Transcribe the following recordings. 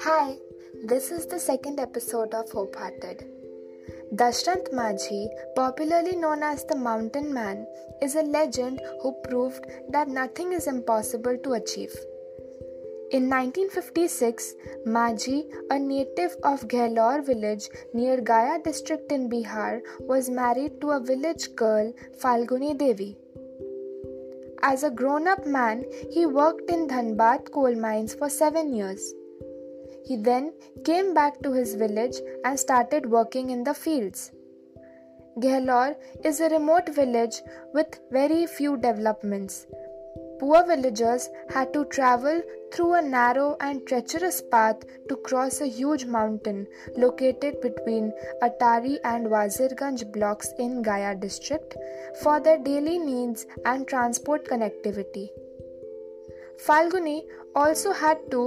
Hi, this is the second episode of Hope Hearted. Dashrath Manjhi, popularly known as the Mountain Man, is a legend who proved that nothing is impossible to achieve. In 1956, Manjhi, a native of Gehlaur village near Gaya district in Bihar, was married to a village girl, Falguni Devi. As a grown-up man, he worked in Dhanbad coal mines for 7 years. He then came back to his village and started working in the fields. Gehlaur is a remote village with very few developments. Poor villagers had to travel through a narrow and treacherous path to cross a huge mountain located between Atari and Wazirganj blocks in Gaya district for their daily needs and transport connectivity. Falguni also had to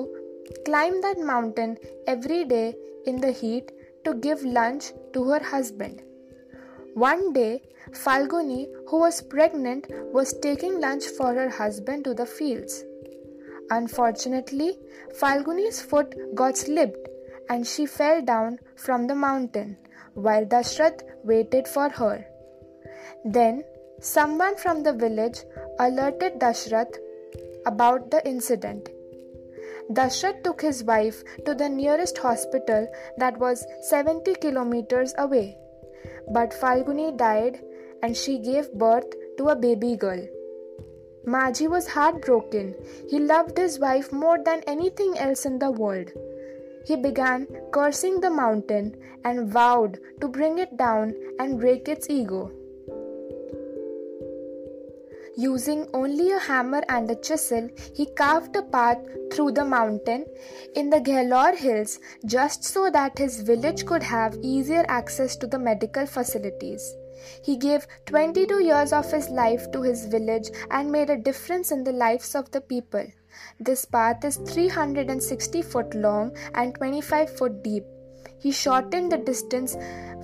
climb that mountain every day in the heat to give lunch to her husband. One day, Falguni, who was pregnant, was taking lunch for her husband to the fields. Unfortunately, Falguni's foot got slipped and she fell down from the mountain while Dashrath waited for her. Then, someone from the village alerted Dashrath about the incident. Dashrath took his wife to the nearest hospital that was 70 kilometers away. But Falguni died and she gave birth to a baby girl. Manjhi was heartbroken. He loved his wife more than anything else in the world. He began cursing the mountain and vowed to bring it down and break its ego. Using only a hammer and a chisel, he carved a path through the mountain in the Gehlaur hills just so that his village could have easier access to the medical facilities. He gave 22 years of his life to his village and made a difference in the lives of the people. This path is 360 foot long and 25 foot deep. He shortened the distance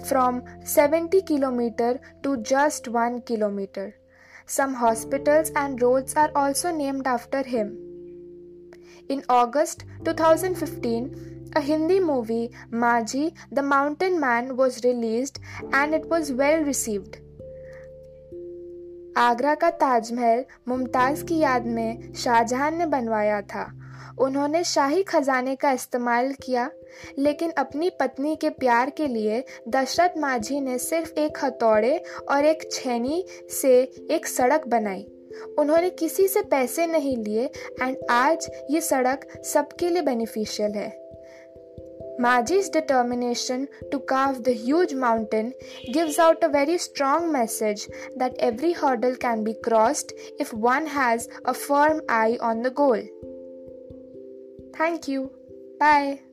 from 70 km to just 1 km. Some hospitals and roads are also named after him. In August 2015, a Hindi movie, Manjhi, The Mountain Man, was released and it was well received. Agra का ताजमहल मुमताज़ की याद में शाहजहां ने बनवाया था। उन्होंने शाही खजाने का इस्तेमाल किया, लेकिन अपनी पत्नी के प्यार के लिए दशरथ मांझी ने सिर्फ एक हथौड़े और एक छेनी से एक सड़क बनाई। उन्होंने किसी से पैसे नहीं लिए एंड आज ये सड़क सबके लिए बेनिफिशियल है। Manjhi's determination to carve the huge mountain gives out a very strong message that every hurdle can be crossed if one has a firm eye on the goal. Thank you. Bye.